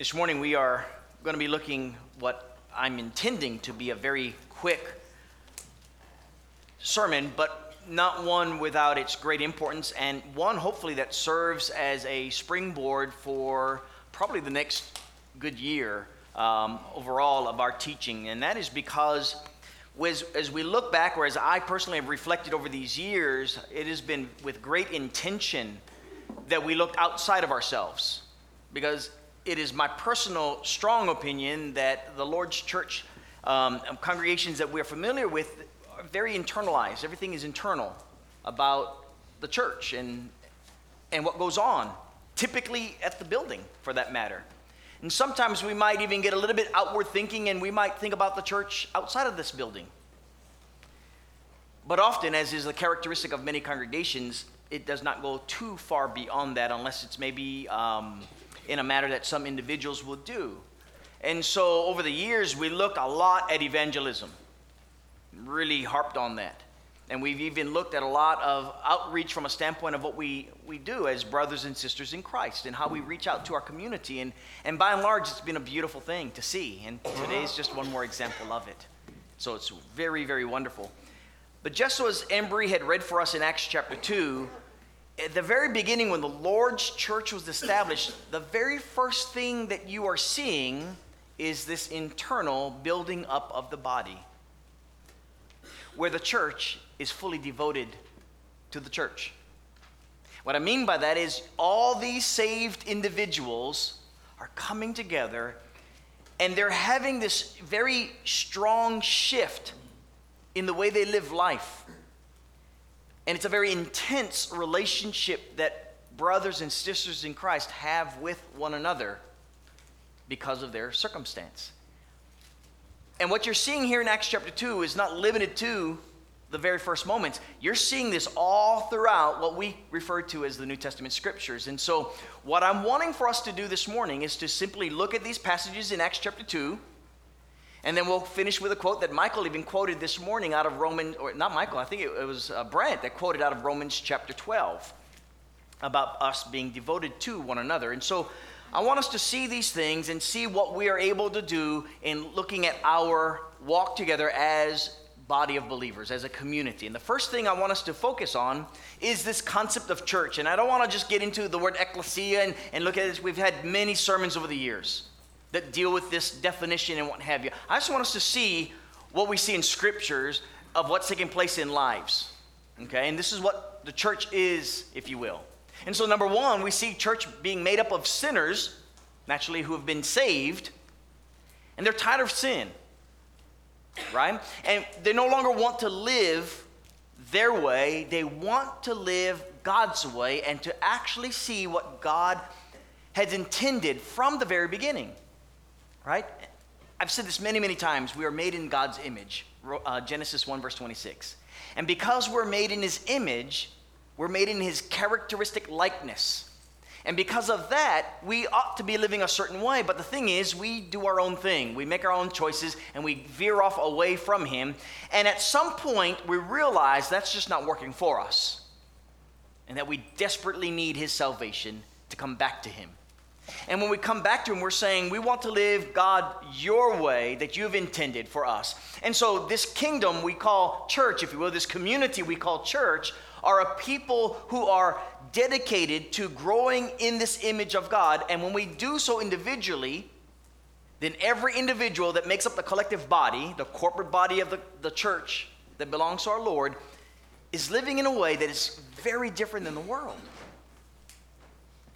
This morning we are going to be looking what I'm intending to be a very quick sermon, but not one without its great importance, and one hopefully that serves as a springboard for probably the next good year overall of our teaching. And that is because as we look back, or as I personally have reflected over these years, it has been with great intention that we looked outside of ourselves, because it is my personal strong opinion that the Lord's church congregations that we're familiar with are very internalized. Everything is internal about the church and what goes on, typically at the building for that matter. And sometimes we might even get a little bit outward thinking, and we might think about the church outside of this building. But often, as is the characteristic of many congregations, it does not go too far beyond that, unless it's maybe in a matter that some individuals will do. And so over the years, we looked a lot at evangelism, really harped on that. And we've even looked at a lot of outreach from a standpoint of what we do as brothers and sisters in Christ, and how we reach out to our community. And by and large, it's been a beautiful thing to see. And today's just one more example of it. So it's very, very wonderful. But just so as Embry had read for us in Acts chapter 2, at the very beginning, when the Lord's church was established, the very first thing that you are seeing is this internal building up of the body, where the church is fully devoted to the church. What I mean by that is all these saved individuals are coming together, and they're having this very strong shift in the way they live life. And it's a very intense relationship that brothers and sisters in Christ have with one another because of their circumstance. And what you're seeing here in Acts chapter 2 is not limited to the very first moments. You're seeing this all throughout what we refer to as the New Testament scriptures. And so what I'm wanting for us to do this morning is to simply look at these passages in Acts chapter 2. And then we'll finish with a quote that Michael even quoted this morning out of Romans, or not Michael, I think it was Brent that quoted out of Romans chapter 12 about us being devoted to one another. And so I want us to see these things and see what we are able to do in looking at our walk together as body of believers, as a community. And the first thing I want us to focus on is this concept of church. And I don't want to just get into the word ecclesia and look at this. We've had many sermons over the years that deal with this definition and what have you. I just want us to see what we see in scriptures of what's taking place in lives, okay? And this is what the church is, if you will. And so number one, we see church being made up of sinners, naturally, who have been saved, and they're tired of sin, right? And they no longer want to live their way. They want to live God's way and to actually see what God has intended from the very beginning. Right? I've said this many, many times. We are made in God's image. Genesis 1, verse 26. And because we're made in his image, we're made in his characteristic likeness. And because of that, we ought to be living a certain way. But the thing is, we do our own thing. We make our own choices, and we veer off away from him. And at some point, we realize that's just not working for us, and that we desperately need his salvation to come back to him. And when we come back to him, we're saying, we want to live, God, your way that you've intended for us. And so this kingdom we call church, if you will, this community we call church, are a people who are dedicated to growing in this image of God. And when we do so individually, then every individual that makes up the collective body, the corporate body of the church that belongs to our Lord, is living in a way that is very different than the world.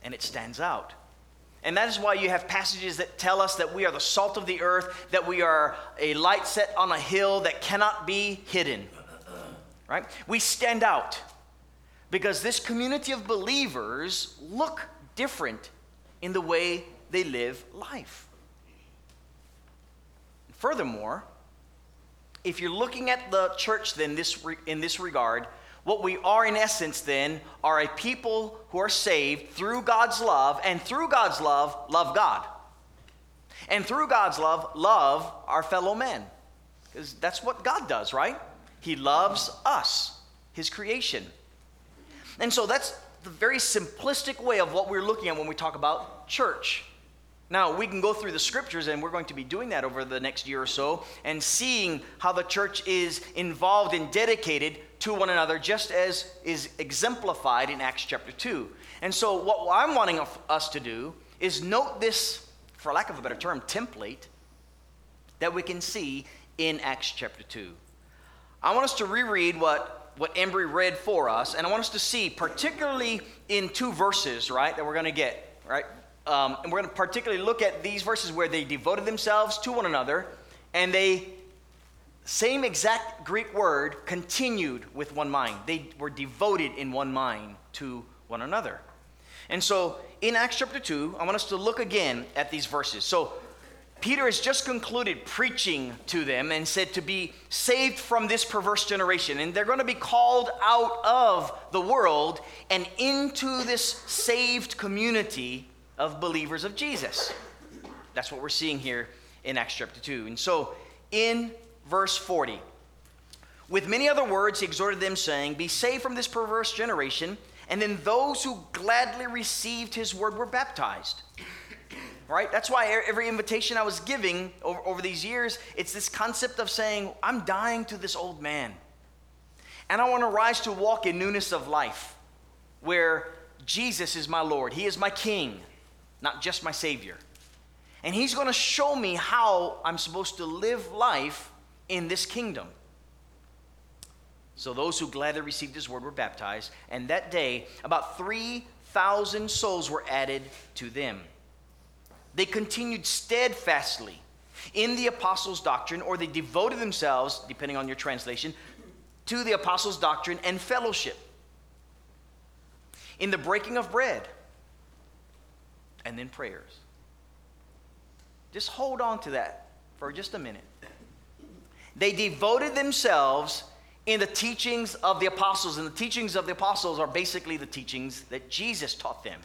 And it stands out. And that is why you have passages that tell us that we are the salt of the earth, that we are a light set on a hill that cannot be hidden, right? We stand out because this community of believers look different in the way they live life. Furthermore, if you're looking at the church then in this regard, what we are in essence then are a people who are saved through God's love, and through God's love God. And through God's love our fellow men. Because that's what God does, right? He loves us, his creation. And so that's the very simplistic way of what we're looking at when we talk about church. Now, we can go through the scriptures, and we're going to be doing that over the next year or so, and seeing how the church is involved and dedicated to one another, just as is exemplified in Acts chapter 2. And so what I'm wanting us to do is note this, for lack of a better term, template that we can see in Acts chapter 2. I want us to reread what Embry read for us, and I want us to see, particularly in two verses, right, that we're going to get, right? And we're going to particularly look at these verses where they devoted themselves to one another, and they, same exact Greek word, continued with one mind. They were devoted in one mind to one another. And so in Acts chapter 2, I want us to look again at these verses. So Peter has just concluded preaching to them and said to be saved from this perverse generation. And they're going to be called out of the world and into this saved community of believers of Jesus. That's what we're seeing here in Acts chapter 2. And so in verse 40, with many other words he exhorted them, saying, be saved from this perverse generation. And then those who gladly received his word were baptized. Right? That's why every invitation I was giving over these years, it's this concept of saying, I'm dying to this old man. And I want to rise to walk in newness of life, where Jesus is my Lord. He is my King, not just my Savior. And he's going to show me how I'm supposed to live life in this kingdom. So those who gladly received his word were baptized. And that day, about 3,000 souls were added to them. They continued steadfastly in the apostles' doctrine, or they devoted themselves, depending on your translation, to the apostles' doctrine and fellowship, in the breaking of bread, and then prayers. Just hold on to that for just a minute. They devoted themselves in the teachings of the apostles, and the teachings of the apostles are basically the teachings that Jesus taught them.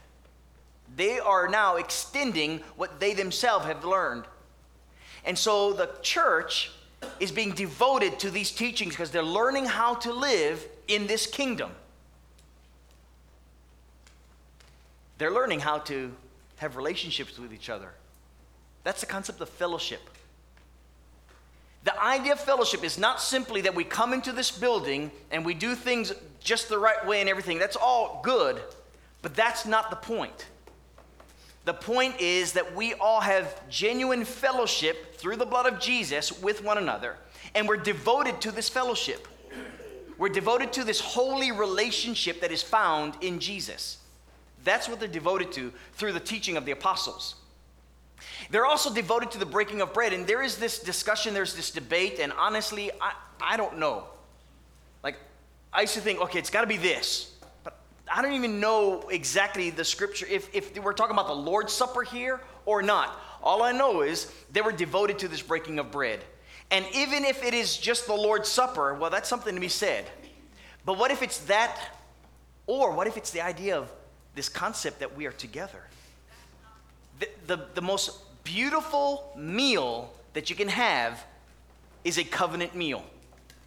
They are now extending what they themselves have learned. And so the church is being devoted to these teachings because they're learning how to live in this kingdom. They're learning how to have relationships with each other. That's the concept of fellowship. The idea of fellowship is not simply that we come into this building and we do things just the right way and everything. That's all good, but that's not the point. The point is that we all have genuine fellowship through the blood of Jesus with one another. And we're devoted to this fellowship. We're devoted to this holy relationship that is found in Jesus. That's what they're devoted to through the teaching of the apostles. They're also devoted to the breaking of bread. And there is this discussion, there's this debate, and honestly, I don't know. Like, I used to think, okay, it's got to be this. I don't even know exactly the scripture, if we're talking about the Lord's Supper here or not. All I know is they were devoted to this breaking of bread. And even if it is just the Lord's Supper, well, that's something to be said. But what if it's that, or what if it's the idea of this concept that we are together? The most beautiful meal that you can have is a covenant meal.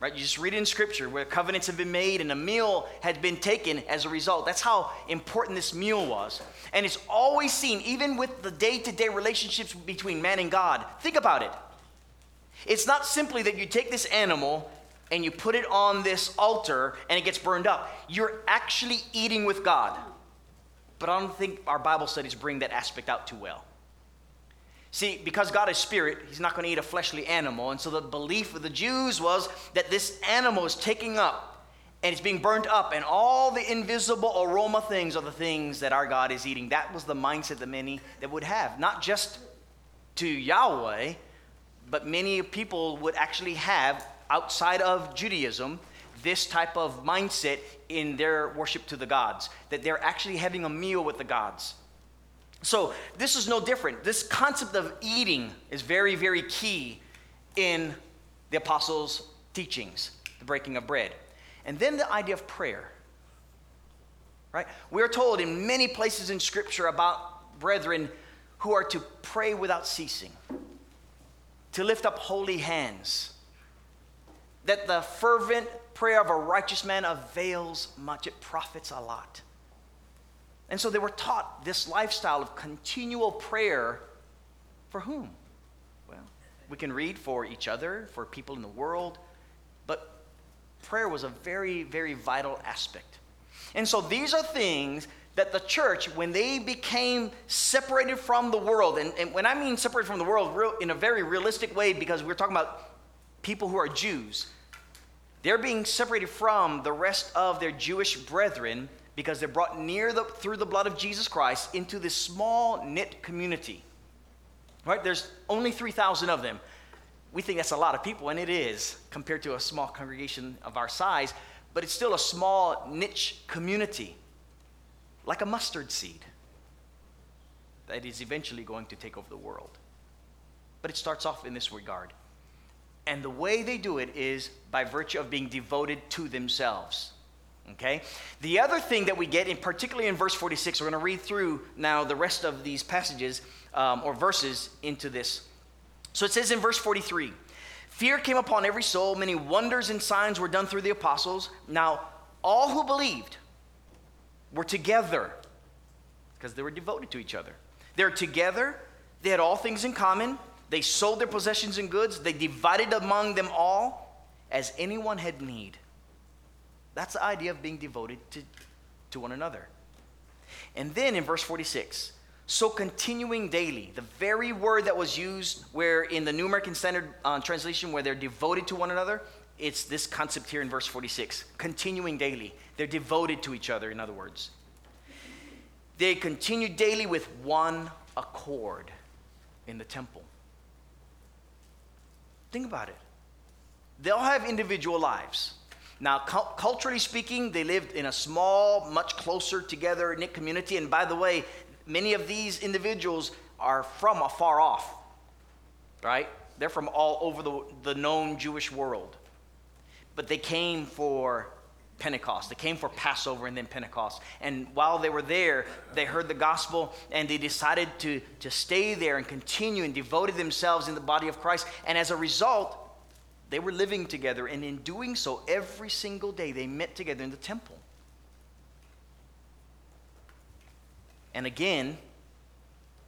Right? You just read it in Scripture where covenants have been made and a meal had been taken as a result. That's how important this meal was. And it's always seen, even with the day-to-day relationships between man and God. Think about it. It's not simply that you take this animal and you put it on this altar and it gets burned up. You're actually eating with God. But I don't think our Bible studies bring that aspect out too well. See, because God is spirit, he's not going to eat a fleshly animal. And so the belief of the Jews was that this animal is taking up and it's being burnt up, and all the invisible aroma things are the things that our God is eating. That was the mindset that many that would have, not just to Yahweh, but many people would actually have outside of Judaism this type of mindset in their worship to the gods, that they're actually having a meal with the gods. So this is no different. This concept of eating is very, very key in the apostles' teachings, the breaking of bread. And then the idea of prayer. Right? We are told in many places in Scripture about brethren who are to pray without ceasing, to lift up holy hands, that the fervent prayer of a righteous man avails much. It profits a lot. And so they were taught this lifestyle of continual prayer For whom? Well, we can read for each other, for people in the world, but prayer was a very, very vital aspect. And so these are things that the church, when they became separated from the world, and when I mean separated from the world in a very realistic way, because we're talking about people who are Jews, they're being separated from the rest of their Jewish brethren because they're brought near through the blood of Jesus Christ into this small knit community. Right? There's only 3,000 of them. We think that's a lot of people, and it is compared to a small congregation of our size, but it's still a small niche community, like a mustard seed that is eventually going to take over the world. But it starts off in this regard. And the way they do it is by virtue of being devoted to themselves. Okay? The other thing that we get, in particularly in verse 46, we're going to read through now the rest of these passages or verses into this. So it says in verse 43, fear came upon every soul. Many wonders and signs were done through the apostles. Now, all who believed were together, because they were devoted to each other. They were together. They had all things in common. They sold their possessions and goods. They divided among them all as anyone had need. That's the idea of being devoted to one another. And then in verse 46, so continuing daily, the very word that was used where in the New American Standard translation where they're devoted to one another, it's this concept here in verse 46, continuing daily. They're devoted to each other, in other words. They continue daily with one accord in the temple. Think about it. They all have individual lives. Now, culturally speaking, they lived in a small, much closer together knit community. And by the way, many of these individuals are from afar off, right? They're from all over the known Jewish world. But they came for Pentecost. They came for Passover and then Pentecost. And while they were there, they heard the gospel and they decided to stay there and continue and devoted themselves in the body of Christ. And as a result, they were living together. And in doing so, every single day they met together in the temple. And again,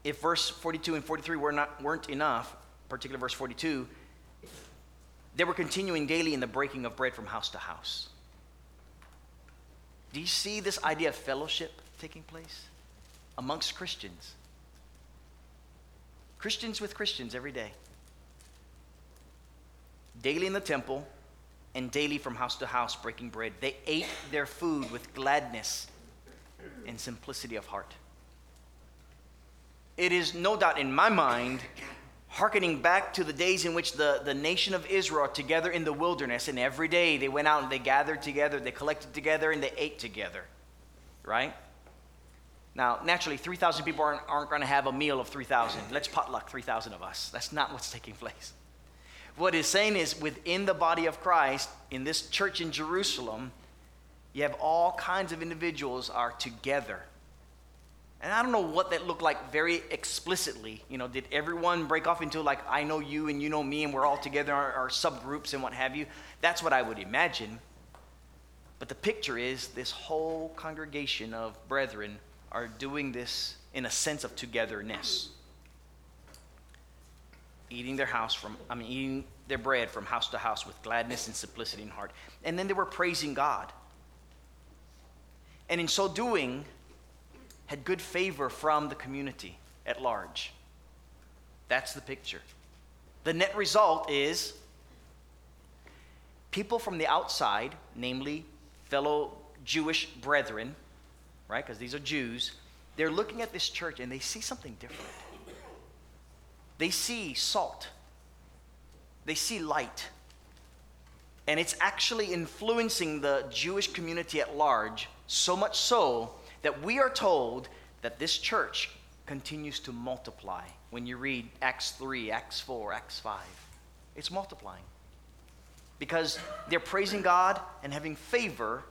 if verse 42 and 43 weren't enough, particularly verse 42, they were continuing daily in the breaking of bread from house to house. Do you see this idea of fellowship taking place amongst Christians? Christians with Christians every day. Daily in the temple and daily from house to house breaking bread. They ate their food with gladness and simplicity of heart. It is no doubt in my mind hearkening back to the days in which the nation of Israel together in the wilderness, and every day they went out and they gathered together, they collected together, and they ate together, right? Now, naturally, 3,000 people aren't going to have a meal of 3,000. Let's potluck 3,000 of us. That's not what's taking place. What it's saying is within the body of Christ, in this church in Jerusalem, you have all kinds of individuals are together. And I don't know what that looked like very explicitly. You know, did everyone break off into like, I know you and you know me and we're all together, our subgroups and what have you? That's what I would imagine. But the picture is this whole congregation of brethren are doing this in a sense of togetherness. Eating their bread from house to house with gladness and simplicity in heart. And then they were praising God. And in so doing, had good favor from the community at large. That's the picture. The net result is people from the outside, namely fellow Jewish brethren, right, because these are Jews, they're looking at this church and they see something different. They see salt. They see light. And it's actually influencing the Jewish community at large, so much so that we are told that this church continues to multiply. When you read Acts 3, Acts 4, Acts 5, it's multiplying because they're praising God and having favor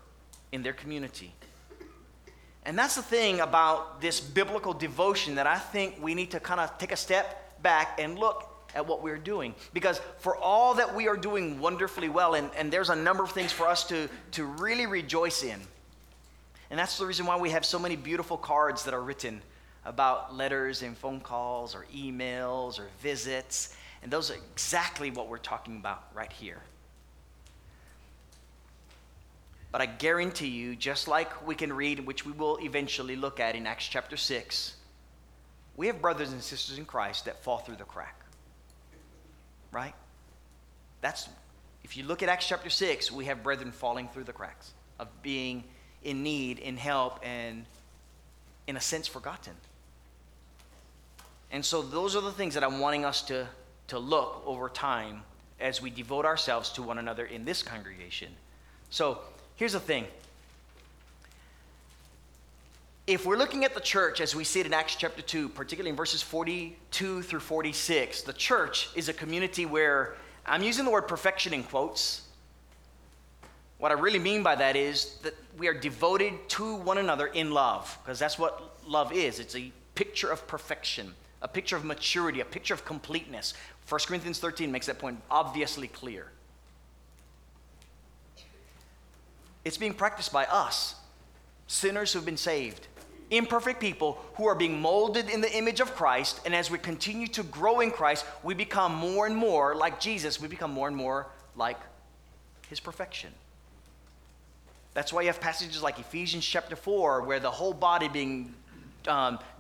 in their community. And that's the thing about this biblical devotion that I think we need to kind of take a step back and look at what we're doing. Because for all that we are doing wonderfully well, and there's a number of things for us to really rejoice in, and that's the reason why we have so many beautiful cards that are written about letters and phone calls or emails or visits. And those are exactly what we're talking about right here. But I guarantee you, just like we can read, which we will eventually look at in Acts chapter 6, we have brothers and sisters in Christ that fall through the crack, right? That's, if you look at Acts chapter 6, we have brethren falling through the cracks of being in need, in help, and in a sense forgotten. And so those are the things that I'm wanting us to look over time as we devote ourselves to one another in this congregation. So here's the thing. If we're looking at the church as we see it in Acts chapter 2, particularly in verses 42 through 46, the church is a community where, I'm using the word perfection in quotes. What I really mean by that is that we are devoted to one another in love, because that's what love is. It's a picture of perfection, a picture of maturity, a picture of completeness. 1 Corinthians 13 makes that point obviously clear. It's being practiced by us, sinners who've been saved, imperfect people who are being molded in the image of Christ, and as we continue to grow in Christ, we become more and more like Jesus. We become more and more like his perfection. That's why you have passages like Ephesians chapter 4, where the whole body being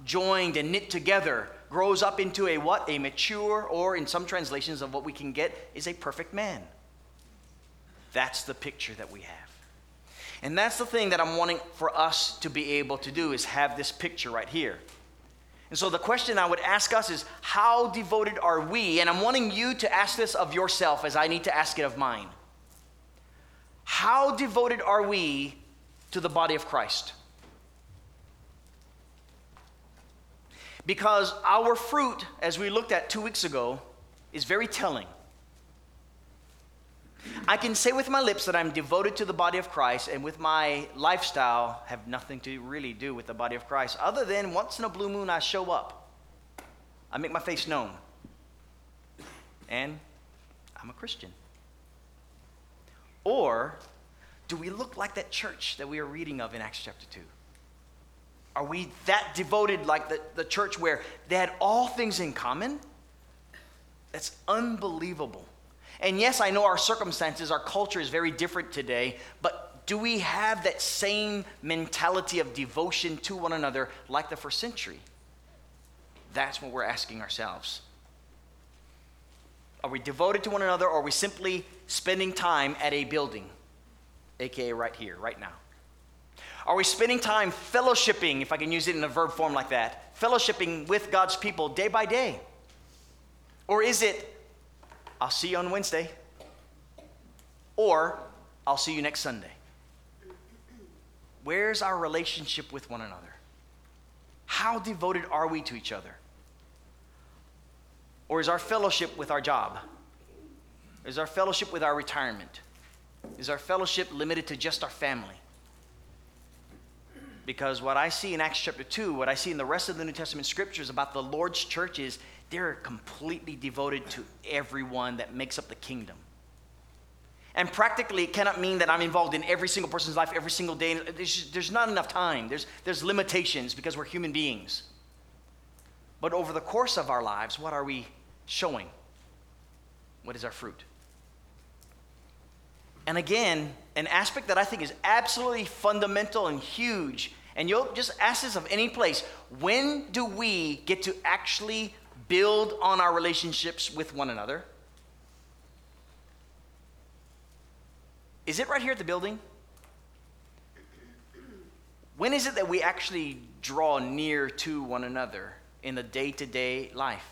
joined and knit together grows up into a what? A mature, or in some translations of what we can get, is a perfect man. That's the picture that we have. And that's the thing that I'm wanting for us to be able to do, is have this picture right here. And so the question I would ask us is, how devoted are we? And I'm wanting you to ask this of yourself as I need to ask it of mine. How devoted are we to the body of Christ? Because our fruit, as we looked at 2 weeks ago, is very telling. I can say with my lips that I'm devoted to the body of Christ, and with my lifestyle have nothing to really do with the body of Christ, other than once in a blue moon I show up. I make my face known. And I'm a Christian. Or do we look like that church that we are reading of in Acts chapter 2? Are we that devoted like the church where they had all things in common? That's unbelievable. And yes, I know our circumstances, our culture is very different today, but do we have that same mentality of devotion to one another like the first century? That's what we're asking ourselves. Are we devoted to one another, or are we simply spending time at a building, aka right here, right now? Are we spending time fellowshipping, if I can use it in a verb form like that, fellowshipping with God's people day by day? Or is it, I'll see you on Wednesday, or I'll see you next Sunday? Where's our relationship with one another? How devoted are we to each other? Or is our fellowship with our job? Is our fellowship with our retirement? Is our fellowship limited to just our family? Because what I see in Acts chapter 2, what I see in the rest of the New Testament scriptures about the Lord's church is they're completely devoted to everyone that makes up the kingdom. And practically, it cannot mean that I'm involved in every single person's life every single day. There's not enough time. There's limitations because we're human beings. But over the course of our lives, what are we showing? What is our fruit? And again, an aspect that I think is absolutely fundamental and huge, and you'll just ask this of any place, when do we get to actually build on our relationships with one another? Is it right here at the building? When is it that we actually draw near to one another in the day-to-day life?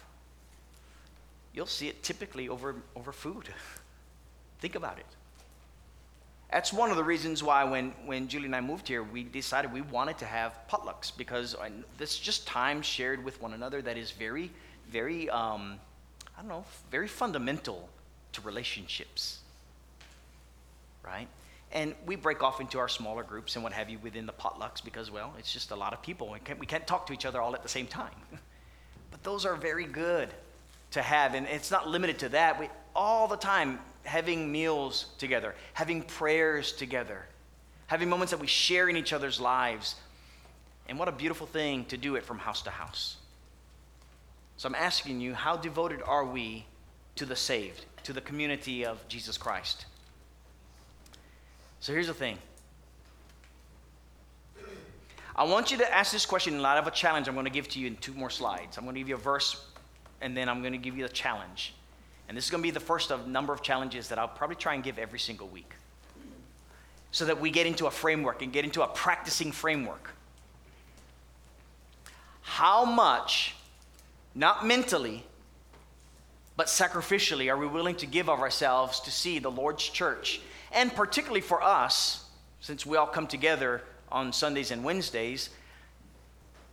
You'll see it typically over food. Think about it. That's one of the reasons why when Julie and I moved here, we decided we wanted to have potlucks, because this is just time shared with one another that is very, very, very fundamental to relationships, right? And we break off into our smaller groups and what have you within the potlucks because, well, it's just a lot of people. We can't talk to each other all at the same time. But those are very good to have, and it's not limited to that. We, all the time, having meals together, having prayers together, having moments that we share in each other's lives. And what a beautiful thing to do it from house to house. So I'm asking you, how devoted are we to the saved, to the community of Jesus Christ? So here's the thing. I want you to ask this question in light of a challenge I'm going to give to you in 2 more slides. I'm going to give you a verse, and then I'm going to give you the challenge. And this is going to be the first of a number of challenges that I'll probably try and give every single week, so that we get into a framework and get into a practicing framework. How much, not mentally, but sacrificially, are we willing to give of ourselves to see the Lord's church? And particularly for us, since we all come together on Sundays and Wednesdays,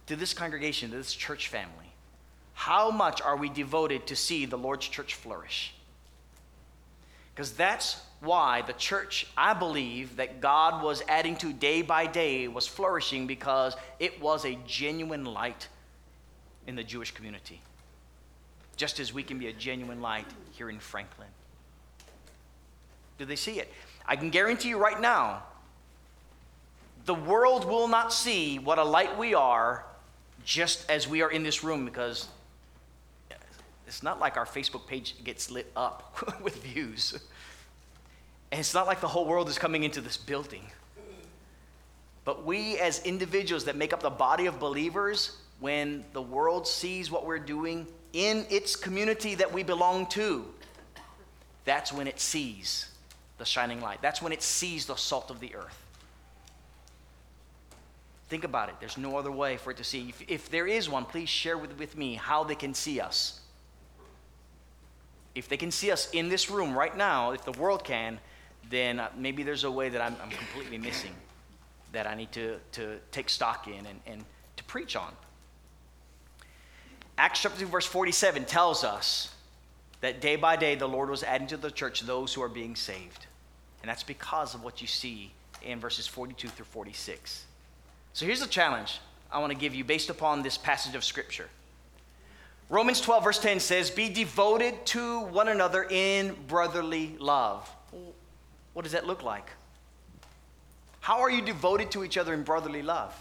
to this congregation, to this church family. How much are we devoted to see the Lord's church flourish? Because that's why the church, I believe, that God was adding to day by day was flourishing, because it was a genuine light in the Jewish community, just as we can be a genuine light here in Franklin. Do they see it? I can guarantee you right now, the world will not see what a light we are just as we are in this room, because it's not like our Facebook page gets lit up with views. And it's not like the whole world is coming into this building. But we as individuals that make up the body of believers, when the world sees what we're doing in its community that we belong to, that's when it sees the shining light. That's when it sees the salt of the earth. Think about it. There's no other way for it to see. If there is one, please share with me how they can see us. If they can see us in this room right now, if the world can, then maybe there's a way that I'm completely missing that I need to take stock in and to preach on. Acts chapter 2, verse 47 tells us that day by day the Lord was adding to the church those who are being saved. And that's because of what you see in verses 42 through 46. So here's the challenge I want to give you based upon this passage of Scripture. Romans 12, verse 10 says, be devoted to one another in brotherly love. What does that look like? How are you devoted to each other in brotherly love?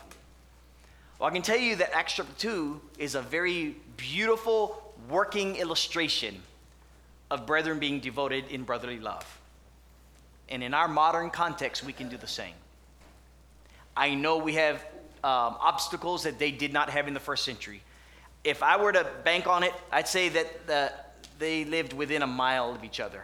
Well, I can tell you that Acts chapter 2 is a very beautiful working illustration of brethren being devoted in brotherly love. And in our modern context, we can do the same. I know we have obstacles that they did not have in the first century. If I were to bank on it, I'd say that they lived within a mile of each other.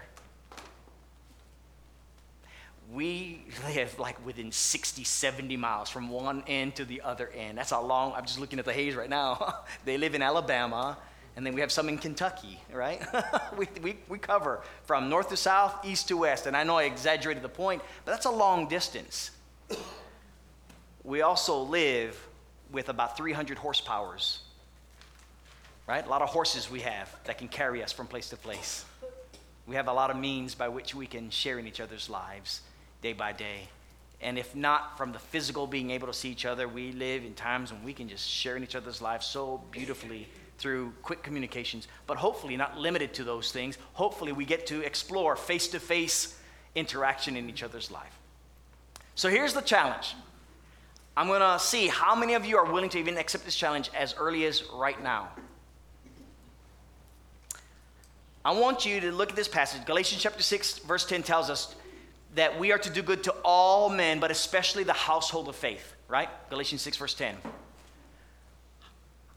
We live like within 60, 70 miles from one end to the other end. That's how long, I'm just looking at the haze right now. They live in Alabama, and then we have some in Kentucky, right? we cover from north to south, east to west, and I know I exaggerated the point, but that's a long distance. We also live with about 300 horsepowers, right? A lot of horses we have that can carry us from place to place. We have a lot of means by which we can share in each other's lives day by day. And if not from the physical being able to see each other, we live in times when we can just share in each other's lives so beautifully through quick communications, but hopefully not limited to those things. Hopefully we get to explore face-to-face interaction in each other's life. So here's the challenge. I'm going to see how many of you are willing to even accept this challenge as early as right now. I want you to look at this passage. Galatians chapter 6, verse 10 tells us that we are to do good to all men, but especially the household of faith, right? Galatians 6, verse 10.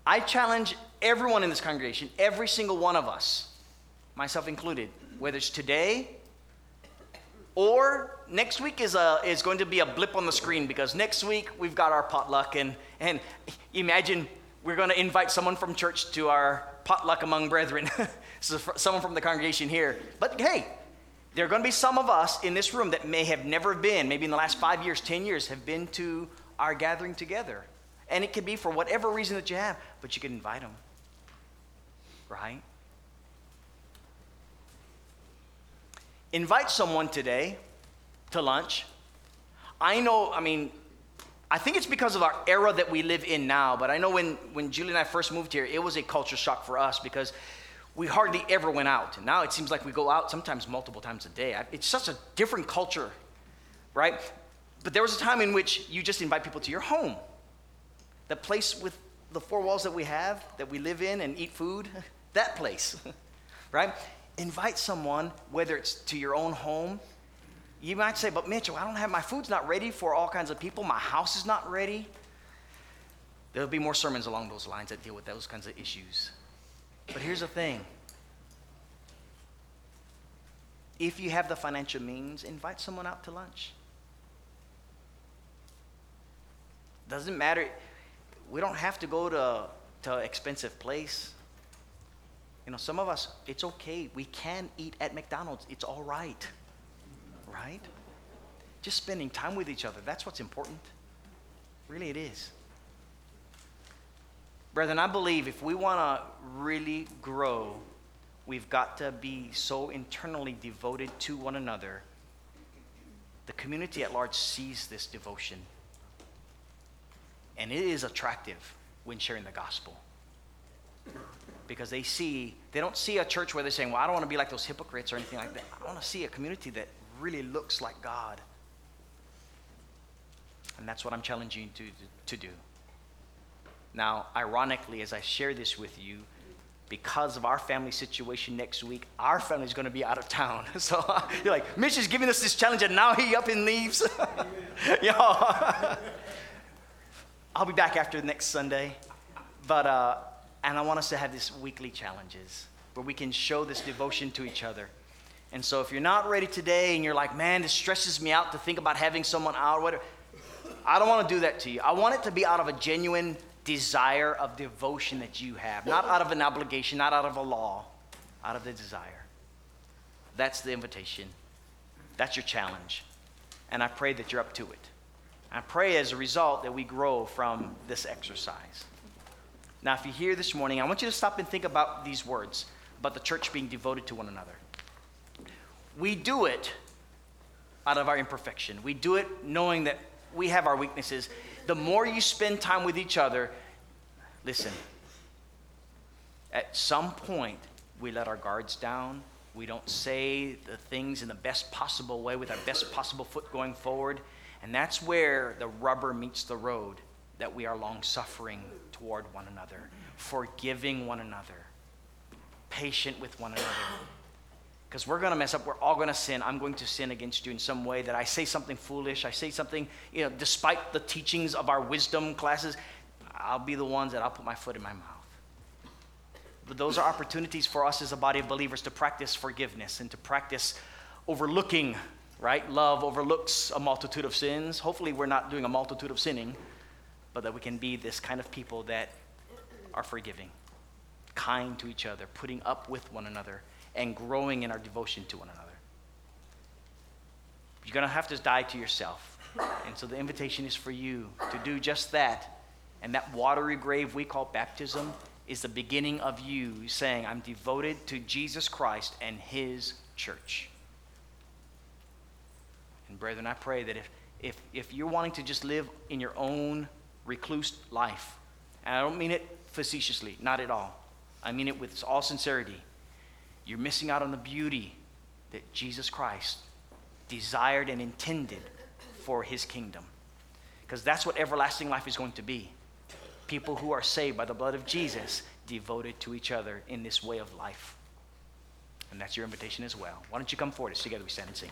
I challenge everyone in this congregation, every single one of us, myself included, whether it's today or next week is going to be a blip on the screen, because next week we've got our potluck, and imagine we're going to invite someone from church to our potluck among brethren, so someone from the congregation here. But hey, there are going to be some of us in this room that may have never been, maybe in the last 5 years, 10 years, have been to our gathering together. And it could be for whatever reason that you have, but you can invite them, right? Invite someone today to lunch. I think it's because of our era that we live in now, but I know when Julie and I first moved here, it was a culture shock for us because we hardly ever went out. And now it seems like we go out sometimes multiple times a day. It's such a different culture, right? But there was a time in which you just invite people to your home. the place with the four walls that we have, that we live in and eat food, that place, right? Invite someone, whether it's to your own home. You might say, but Mitchell, I don't have, my food's not ready for all kinds of people. My house is not ready. There'll be more sermons along those lines that deal with those kinds of issues. But here's the thing. If you have the financial means, invite someone out to lunch. Doesn't matter. We don't have to go to an expensive place. You know, some of us, it's okay. We can eat at McDonald's. It's all right. Right? Just spending time with each other. That's what's important. Really, it is. Brethren, I believe if we want to really grow, we've got to be so internally devoted to one another. The community at large sees this devotion. And it is attractive when sharing the gospel. Because they don't see a church where they're saying, well, I don't want to be like those hypocrites or anything like that. I want to see a community that really looks like God. And that's what I'm challenging you to do. Now, ironically, as I share this with you, because of our family situation next week, our family's going to be out of town. So you're like, Mitch is giving us this challenge, and now he up and leaves. Yo, I'll be back after next Sunday. But, and I want us to have these weekly challenges where we can show this devotion to each other. And so if you're not ready today and you're like, man, this stresses me out to think about having someone out, whatever, I don't want to do that to you. I want it to be out of a genuine desire of devotion that you have, not out of an obligation, not out of a law, out of the desire. That's the invitation. That's your challenge. And I pray that you're up to it. I pray as a result that we grow from this exercise. Now, if you're here this morning, I want you to stop and think about these words, about the church being devoted to one another. We do it out of our imperfection. We do it knowing that we have our weaknesses. The more you spend time with each other, listen, at some point, we let our guards down. We don't say the things in the best possible way with our best possible foot going forward. And that's where the rubber meets the road, that we are long-suffering toward one another, forgiving one another, patient with one another. Because we're going to mess up. We're all going to sin. I'm going to sin against you in some way that I say something foolish. I say something, you know, despite the teachings of our wisdom classes, I'll be the ones that I'll put my foot in my mouth. But those are opportunities for us as a body of believers to practice forgiveness and to practice overlooking, right? Love overlooks a multitude of sins. Hopefully we're not doing a multitude of sinning, but that we can be this kind of people that are forgiving, kind to each other, putting up with one another, and growing in our devotion to one another. You're going to have to die to yourself. And so the invitation is for you to do just that. And that watery grave we call baptism is the beginning of you saying, I'm devoted to Jesus Christ and his church. And brethren, I pray that if you're wanting to just live in your own recluse life, and I don't mean it facetiously, not at all. I mean it with all sincerity. You're missing out on the beauty that Jesus Christ desired and intended for his kingdom. Because that's what everlasting life is going to be. People who are saved by the blood of Jesus, devoted to each other in this way of life. And that's your invitation as well. Why don't you come forward as together we stand and sing.